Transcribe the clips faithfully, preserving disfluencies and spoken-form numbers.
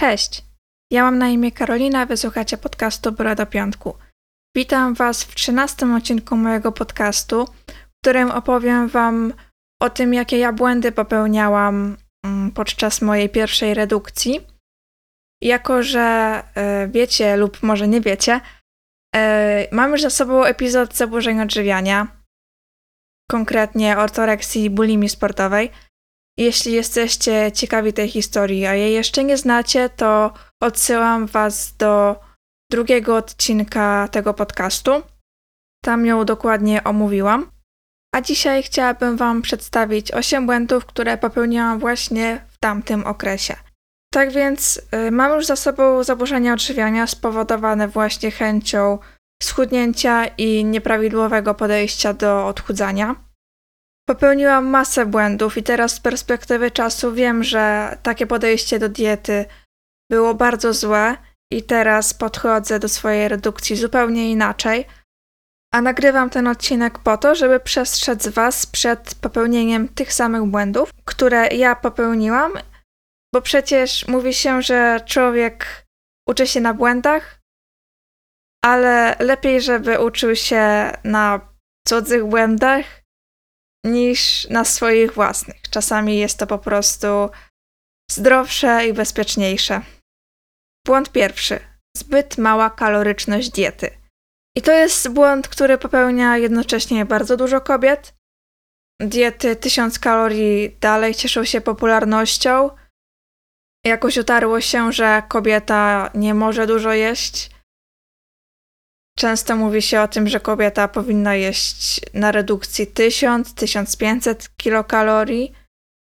Cześć! Ja mam na imię Karolina, wysłuchacie podcastu Broda Piątku. Witam Was w trzynastym odcinku mojego podcastu, w którym opowiem Wam o tym, jakie ja błędy popełniałam podczas mojej pierwszej redukcji. Jako że wiecie lub może nie wiecie, mam już za sobą epizod zaburzeń odżywiania, konkretnie ortoreksji i bulimii sportowej. Jeśli jesteście ciekawi tej historii, a jej jeszcze nie znacie, to odsyłam Was do drugiego odcinka tego podcastu. Tam ją dokładnie omówiłam. A dzisiaj chciałabym Wam przedstawić osiem błędów, które popełniłam właśnie w tamtym okresie. Tak więc y, mam już za sobą zaburzenia odżywiania spowodowane właśnie chęcią schudnięcia i nieprawidłowego podejścia do odchudzania. Popełniłam masę błędów i teraz z perspektywy czasu wiem, że takie podejście do diety było bardzo złe i teraz podchodzę do swojej redukcji zupełnie inaczej, a nagrywam ten odcinek po to, żeby przestrzec Was przed popełnieniem tych samych błędów, które ja popełniłam, bo przecież mówi się, że człowiek uczy się na błędach, ale lepiej, żeby uczył się na cudzych błędach, niż na swoich własnych. Czasami jest to po prostu zdrowsze i bezpieczniejsze. Błąd pierwszy. Zbyt mała kaloryczność diety. I to jest błąd, który popełnia jednocześnie bardzo dużo kobiet. Diety tysiąc kalorii dalej cieszą się popularnością. Jakoś utarło się, że kobieta nie może dużo jeść. Często mówi się o tym, że kobieta powinna jeść na redukcji tysiąc do tysiąc pięciuset kilokalorii,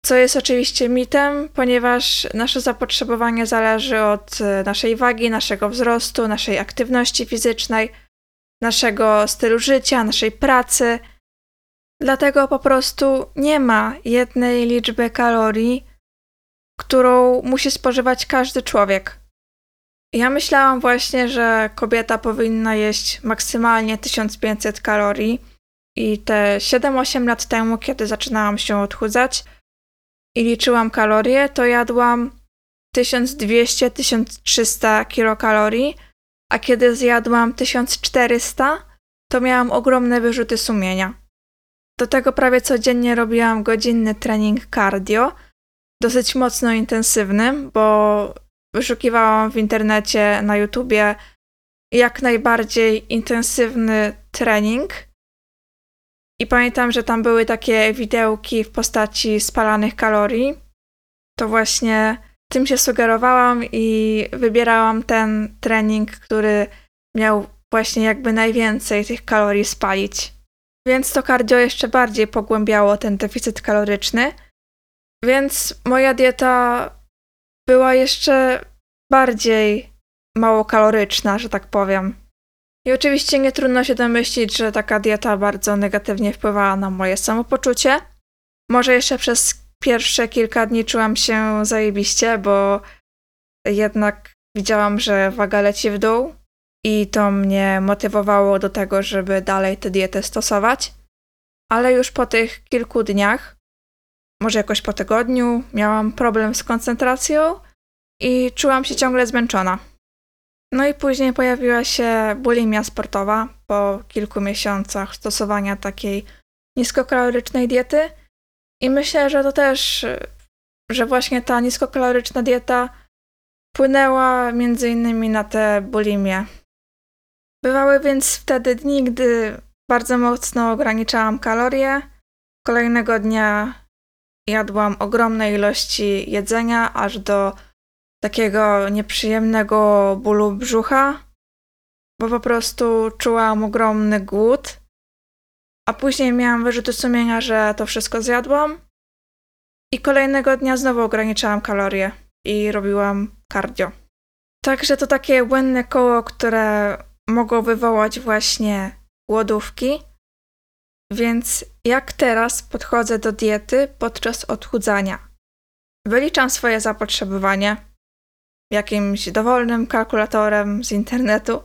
co jest oczywiście mitem, ponieważ nasze zapotrzebowanie zależy od naszej wagi, naszego wzrostu, naszej aktywności fizycznej, naszego stylu życia, naszej pracy. Dlatego po prostu nie ma jednej liczby kalorii, którą musi spożywać każdy człowiek. Ja myślałam właśnie, że kobieta powinna jeść maksymalnie tysiąc pięćset kalorii i te siedem osiem lat temu, kiedy zaczynałam się odchudzać i liczyłam kalorie, to jadłam tysiąc dwieście do tysiąc trzystu kilokalorii, a kiedy zjadłam tysiąc czterysta, to miałam ogromne wyrzuty sumienia. Do tego prawie codziennie robiłam godzinny trening cardio, dosyć mocno intensywny, bo wyszukiwałam w internecie, na YouTubie jak najbardziej intensywny trening i pamiętam, że tam były takie widełki w postaci spalanych kalorii. To właśnie tym się sugerowałam i wybierałam ten trening, który miał właśnie jakby najwięcej tych kalorii spalić. Więc to cardio jeszcze bardziej pogłębiało ten deficyt kaloryczny. Więc moja dieta była jeszcze bardziej mało kaloryczna, że tak powiem. I oczywiście nie trudno się domyślić, że taka dieta bardzo negatywnie wpływała na moje samopoczucie. Może jeszcze przez pierwsze kilka dni czułam się zajebiście, bo jednak widziałam, że waga leci w dół i to mnie motywowało do tego, żeby dalej tę dietę stosować. Ale już po tych kilku dniach, może jakoś po tygodniu, miałam problem z koncentracją i czułam się ciągle zmęczona. No i później pojawiła się bulimia sportowa po kilku miesiącach stosowania takiej niskokalorycznej diety i myślę, że to też, że właśnie ta niskokaloryczna dieta wpłynęła między innymi na tę bulimię. Bywały więc wtedy dni, gdy bardzo mocno ograniczałam kalorie, kolejnego dnia jadłam ogromne ilości jedzenia, aż do takiego nieprzyjemnego bólu brzucha, bo po prostu czułam ogromny głód, a później miałam wyrzuty sumienia, że to wszystko zjadłam i kolejnego dnia znowu ograniczałam kalorie i robiłam cardio. Także to takie błędne koło, które mogło wywołać właśnie głodówki. Więc jak teraz podchodzę do diety podczas odchudzania? Wyliczam swoje zapotrzebowanie jakimś dowolnym kalkulatorem z internetu,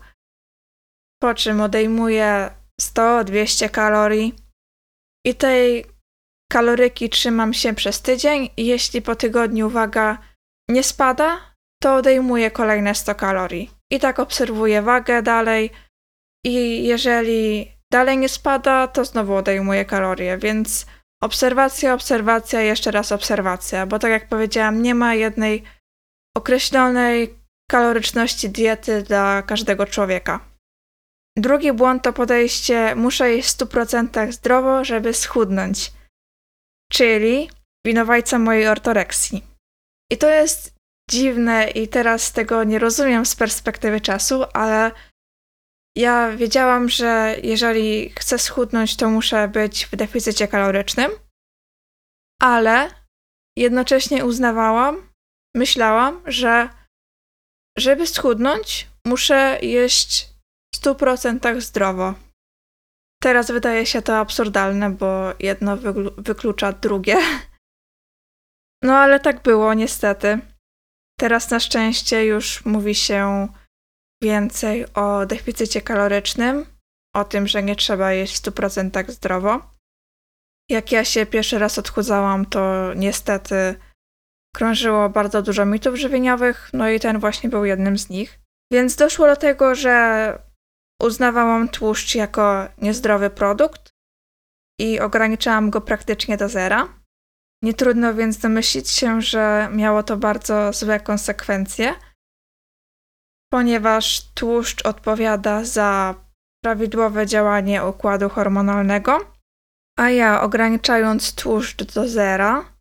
po czym odejmuję sto do dwustu kalorii i tej kaloryki trzymam się przez tydzień i jeśli po tygodniu waga nie spada, to odejmuję kolejne sto kalorii. I tak obserwuję wagę dalej i jeżeli dalej nie spada, to znowu odejmuję kalorie, więc obserwacja, obserwacja, jeszcze raz obserwacja, bo tak jak powiedziałam, nie ma jednej określonej kaloryczności diety dla każdego człowieka. Drugi błąd to podejście muszę jeść w stu procentach zdrowo, żeby schudnąć, czyli winowajca mojej ortoreksji. I to jest dziwne i teraz tego nie rozumiem z perspektywy czasu, ale ja wiedziałam, że jeżeli chcę schudnąć, to muszę być w deficycie kalorycznym, ale jednocześnie uznawałam, myślałam, że żeby schudnąć, muszę jeść w stu procentach zdrowo. Teraz wydaje się to absurdalne, bo jedno wyglu- wyklucza drugie. No ale tak było, niestety. Teraz na szczęście już mówi się więcej o deficycie kalorycznym, o tym, że nie trzeba jeść w stu procentach zdrowo. Jak ja się pierwszy raz odchudzałam, to niestety krążyło bardzo dużo mitów żywieniowych, no i ten właśnie był jednym z nich. Więc doszło do tego, że uznawałam tłuszcz jako niezdrowy produkt i ograniczałam go praktycznie do zera. Nie trudno więc domyślić się, że miało to bardzo złe konsekwencje, ponieważ tłuszcz odpowiada za prawidłowe działanie układu hormonalnego, a ja ograniczając tłuszcz do zera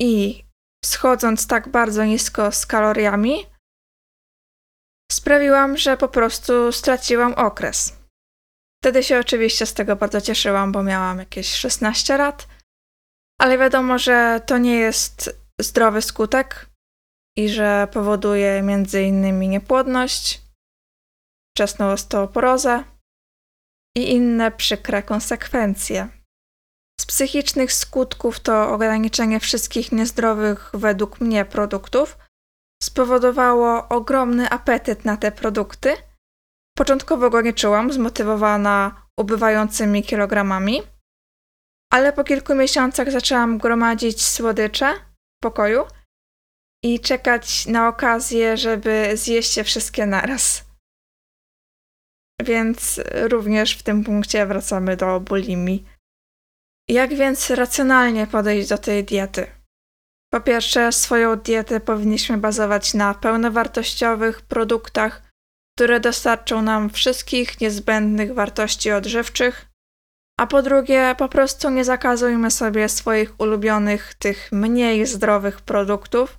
i schodząc tak bardzo nisko z kaloriami, sprawiłam, że po prostu straciłam okres. Wtedy się oczywiście z tego bardzo cieszyłam, bo miałam jakieś szesnaście lat, ale wiadomo, że to nie jest zdrowy skutek i że powoduje między innymi niepłodność, wczesną osteoporozę i inne przykre konsekwencje. Z psychicznych skutków to ograniczenie wszystkich niezdrowych według mnie produktów spowodowało ogromny apetyt na te produkty. Początkowo go nie czułam, zmotywowana ubywającymi kilogramami, ale po kilku miesiącach zaczęłam gromadzić słodycze w pokoju i czekać na okazję, żeby zjeść je wszystkie naraz. Więc również w tym punkcie wracamy do bulimii. Jak więc racjonalnie podejść do tej diety? Po pierwsze, swoją dietę powinniśmy bazować na pełnowartościowych produktach, które dostarczą nam wszystkich niezbędnych wartości odżywczych. A po drugie, po prostu nie zakazujmy sobie swoich ulubionych, tych mniej zdrowych produktów.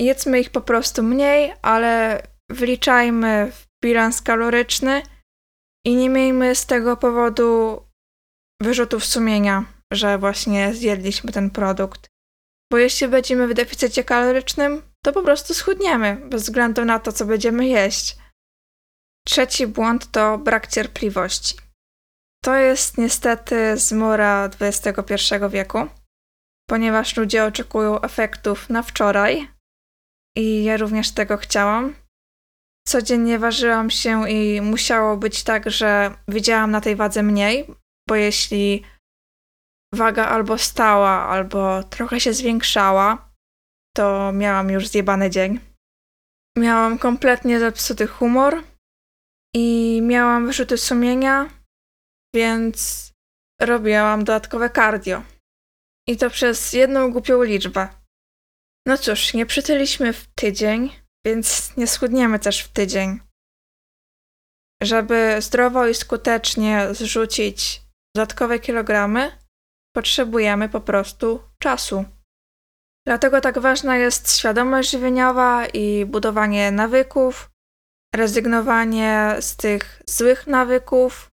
Jedzmy ich po prostu mniej, ale wliczajmy w bilans kaloryczny i nie miejmy z tego powodu wyrzutów sumienia, że właśnie zjedliśmy ten produkt. Bo jeśli będziemy w deficycie kalorycznym, to po prostu schudniemy, bez względu na to, co będziemy jeść. Trzeci błąd to brak cierpliwości. To jest niestety zmora dwudziestego pierwszego wieku, ponieważ ludzie oczekują efektów na wczoraj i ja również tego chciałam. Codziennie ważyłam się i musiało być tak, że widziałam na tej wadze mniej, bo jeśli waga albo stała, albo trochę się zwiększała, to miałam już zjebany dzień. Miałam kompletnie zepsuty humor i miałam wyrzuty sumienia, więc robiłam dodatkowe cardio. I to przez jedną głupią liczbę. No cóż, nie przytyliśmy w tydzień, więc nie schudniemy też w tydzień. Żeby zdrowo i skutecznie zrzucić dodatkowe kilogramy, potrzebujemy po prostu czasu. Dlatego tak ważna jest świadomość żywieniowa i budowanie nawyków, rezygnowanie z tych złych nawyków,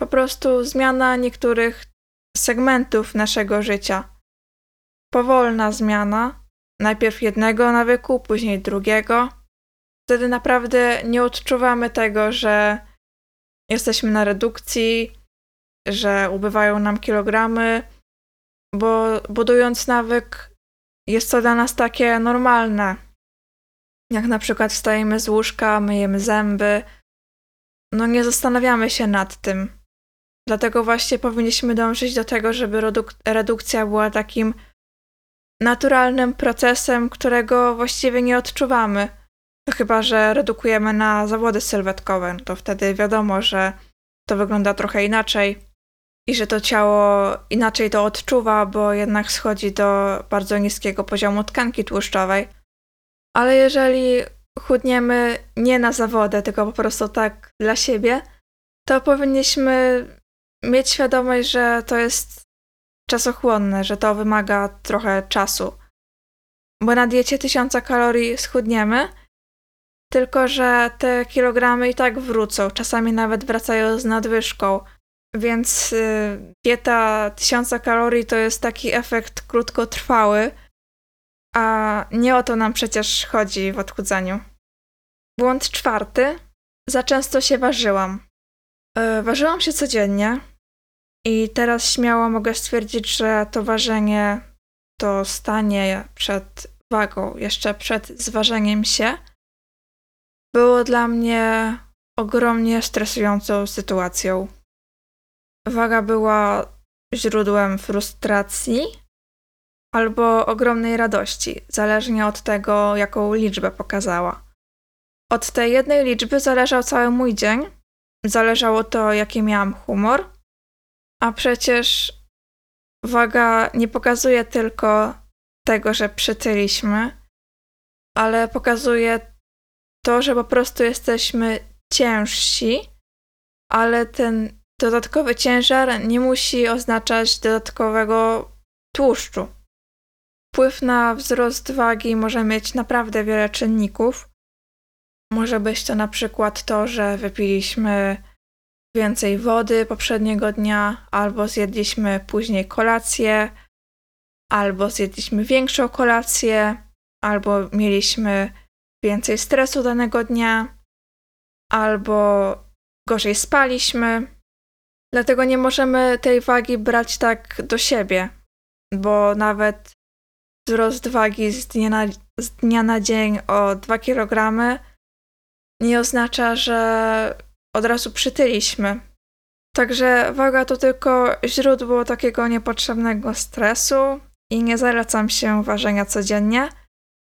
po prostu zmiana niektórych segmentów naszego życia. Powolna zmiana, najpierw jednego nawyku, później drugiego. Wtedy naprawdę nie odczuwamy tego, że jesteśmy na redukcji, że ubywają nam kilogramy, bo budując nawyk jest to dla nas takie normalne. Jak na przykład wstajemy z łóżka, myjemy zęby, no nie zastanawiamy się nad tym. Dlatego właśnie powinniśmy dążyć do tego, żeby reduk- redukcja była takim naturalnym procesem, którego właściwie nie odczuwamy. To chyba, że redukujemy na zawody sylwetkowe, to wtedy wiadomo, że to wygląda trochę inaczej i że to ciało inaczej to odczuwa, bo jednak schodzi do bardzo niskiego poziomu tkanki tłuszczowej. Ale jeżeli chudniemy nie na zawody, tylko po prostu tak dla siebie, to powinniśmy mieć świadomość, że to jest czasochłonne, że to wymaga trochę czasu. Bo na diecie tysiąca kalorii schudniemy, tylko że te kilogramy i tak wrócą, czasami nawet wracają z nadwyżką. Więc dieta tysiąca kalorii to jest taki efekt krótkotrwały, a nie o to nam przecież chodzi w odchudzaniu. Błąd czwarty. Za często się ważyłam. Yy, ważyłam się codziennie i teraz śmiało mogę stwierdzić, że to ważenie to stanie przed wagą, jeszcze przed zważeniem się, było dla mnie ogromnie stresującą sytuacją. Waga była źródłem frustracji albo ogromnej radości, zależnie od tego, jaką liczbę pokazała. Od tej jednej liczby zależał cały mój dzień, zależało to, jaki miałam humor, a przecież waga nie pokazuje tylko tego, że przytyliśmy, ale pokazuje to, że po prostu jesteśmy ciężsi, ale ten dodatkowy ciężar nie musi oznaczać dodatkowego tłuszczu. Wpływ na wzrost wagi może mieć naprawdę wiele czynników. Może być to na przykład to, że wypiliśmy więcej wody poprzedniego dnia, albo zjedliśmy później kolację, albo zjedliśmy większą kolację, albo mieliśmy więcej stresu danego dnia, albo gorzej spaliśmy. Dlatego nie możemy tej wagi brać tak do siebie, bo nawet wzrost wagi z dnia na, z dnia na dzień o dwa kilogramy nie oznacza, że od razu przytyliśmy. Także waga to tylko źródło takiego niepotrzebnego stresu i nie zalecam się ważenia codziennie.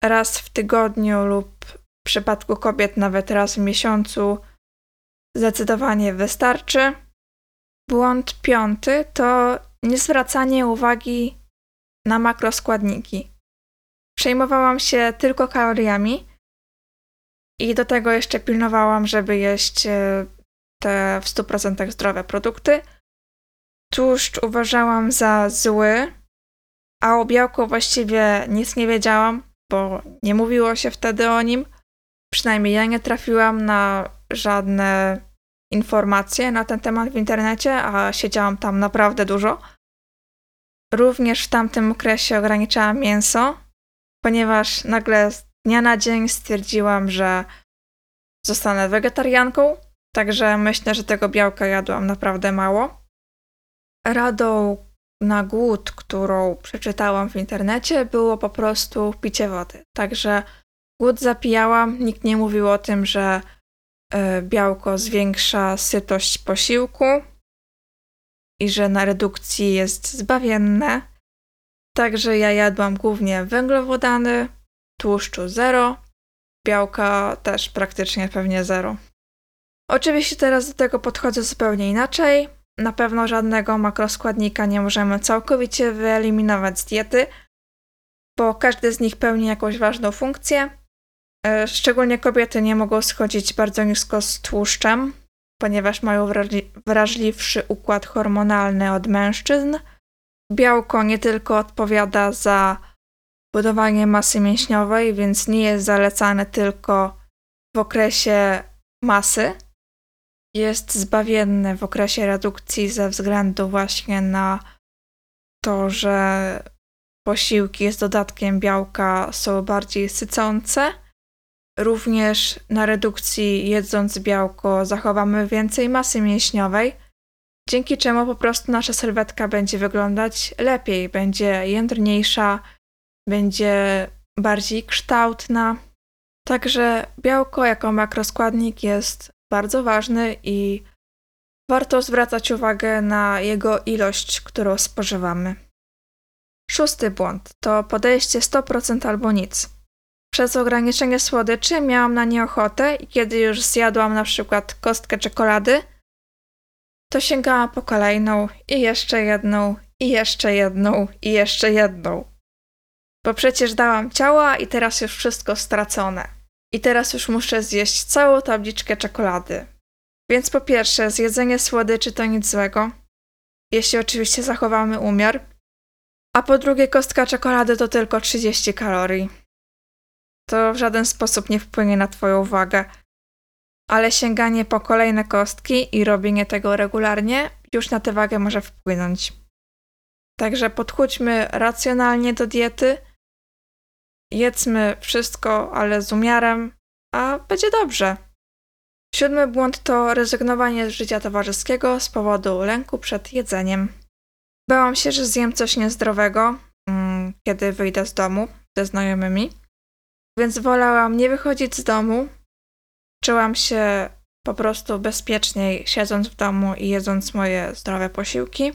Raz w tygodniu lub w przypadku kobiet nawet raz w miesiącu zdecydowanie wystarczy. Błąd piąty to niezwracanie uwagi na makroskładniki. Przejmowałam się tylko kaloriami i do tego jeszcze pilnowałam, żeby jeść te w stu procentach zdrowe produkty. Tłuszcz uważałam za zły, a o białku właściwie nic nie wiedziałam, bo nie mówiło się wtedy o nim. Przynajmniej ja nie trafiłam na żadne informacje na ten temat w internecie, a siedziałam tam naprawdę dużo. Również w tamtym okresie ograniczałam mięso, ponieważ nagle z dnia na dzień stwierdziłam, że zostanę wegetarianką, także myślę, że tego białka jadłam naprawdę mało. Radą na głód, którą przeczytałam w internecie, było po prostu picie wody. Także głód zapijałam, nikt nie mówił o tym, że białko zwiększa sytość posiłku i że na redukcji jest zbawienne. Także ja jadłam głównie węglowodany, tłuszczu zero, białka też praktycznie pewnie zero. Oczywiście teraz do tego podchodzę zupełnie inaczej. Na pewno żadnego makroskładnika nie możemy całkowicie wyeliminować z diety, bo każdy z nich pełni jakąś ważną funkcję. Szczególnie kobiety nie mogą schodzić bardzo nisko z tłuszczem, ponieważ mają wrażliwszy układ hormonalny od mężczyzn. Białko nie tylko odpowiada za budowanie masy mięśniowej, więc nie jest zalecane tylko w okresie masy. Jest zbawienne w okresie redukcji ze względu właśnie na to, że posiłki z dodatkiem białka są bardziej sycące. Również na redukcji jedząc białko zachowamy więcej masy mięśniowej, dzięki czemu po prostu nasza sylwetka będzie wyglądać lepiej, będzie jędrniejsza, będzie bardziej kształtna. Także białko jako makroskładnik jest bardzo ważny i warto zwracać uwagę na jego ilość, którą spożywamy. Szósty błąd to podejście sto procent albo nic. Przez ograniczenie słodyczy miałam na nie ochotę i kiedy już zjadłam na przykład kostkę czekolady, to sięgałam po kolejną i jeszcze jedną, i jeszcze jedną, i jeszcze jedną. Bo przecież dałam ciała i teraz już wszystko stracone. I teraz już muszę zjeść całą tabliczkę czekolady. Więc po pierwsze, zjedzenie słodyczy to nic złego, jeśli oczywiście zachowamy umiar. A po drugie, kostka czekolady to tylko trzydzieści kalorii. To w żaden sposób nie wpłynie na Twoją wagę. Ale sięganie po kolejne kostki i robienie tego regularnie już na tę wagę może wpłynąć. Także podchodźmy racjonalnie do diety, jedzmy wszystko, ale z umiarem, a będzie dobrze. Siódmy błąd to rezygnowanie z życia towarzyskiego z powodu lęku przed jedzeniem. Bałam się, że zjem coś niezdrowego, mm, kiedy wyjdę z domu ze znajomymi, więc wolałam nie wychodzić z domu. Czułam się po prostu bezpieczniej siedząc w domu i jedząc moje zdrowe posiłki.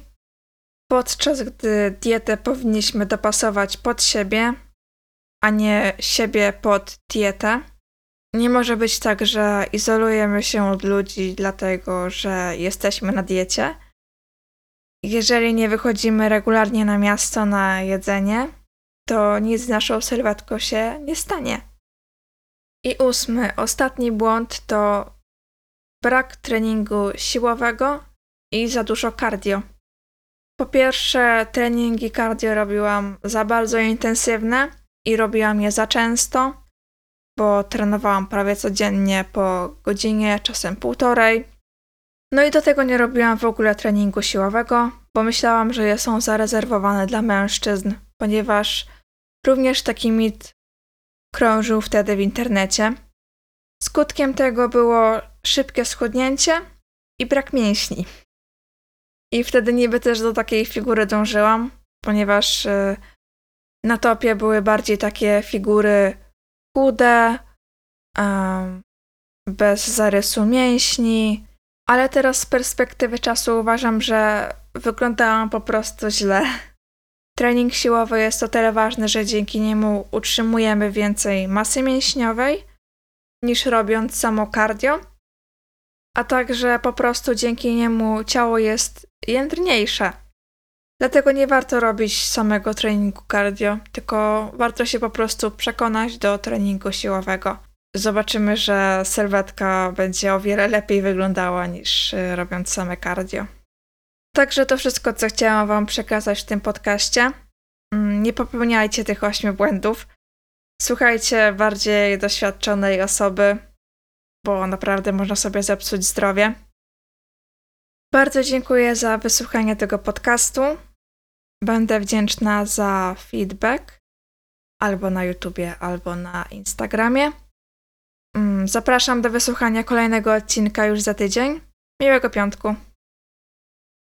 Podczas gdy dietę powinniśmy dopasować pod siebie, a nie siebie pod dietę. Nie może być tak, że izolujemy się od ludzi dlatego, że jesteśmy na diecie. Jeżeli nie wychodzimy regularnie na miasto na jedzenie, to nic z naszą sylwetką się nie stanie. I ósmy, ostatni błąd to brak treningu siłowego i za dużo cardio. Po pierwsze, treningi cardio robiłam za bardzo intensywne i robiłam je za często, bo trenowałam prawie codziennie po godzinie, czasem półtorej. No i do tego nie robiłam w ogóle treningu siłowego, bo myślałam, że je są zarezerwowane dla mężczyzn, ponieważ również taki mit krążył wtedy w internecie. Skutkiem tego było szybkie schudnięcie i brak mięśni. I wtedy niby też do takiej figury dążyłam, ponieważ na topie były bardziej takie figury chude, bez zarysu mięśni, ale teraz z perspektywy czasu uważam, że wyglądałam po prostu źle. Trening siłowy jest o tyle ważny, że dzięki niemu utrzymujemy więcej masy mięśniowej niż robiąc samo cardio, a także po prostu dzięki niemu ciało jest jędrniejsze. Dlatego nie warto robić samego treningu cardio, tylko warto się po prostu przekonać do treningu siłowego. Zobaczymy, że sylwetka będzie o wiele lepiej wyglądała niż robiąc same cardio. Także to wszystko, co chciałam Wam przekazać w tym podcaście. Nie popełniajcie tych ośmiu błędów. Słuchajcie bardziej doświadczonej osoby, bo naprawdę można sobie zepsuć zdrowie. Bardzo dziękuję za wysłuchanie tego podcastu. Będę wdzięczna za feedback albo na YouTubie, albo na Instagramie. Zapraszam do wysłuchania kolejnego odcinka już za tydzień. Miłego piątku!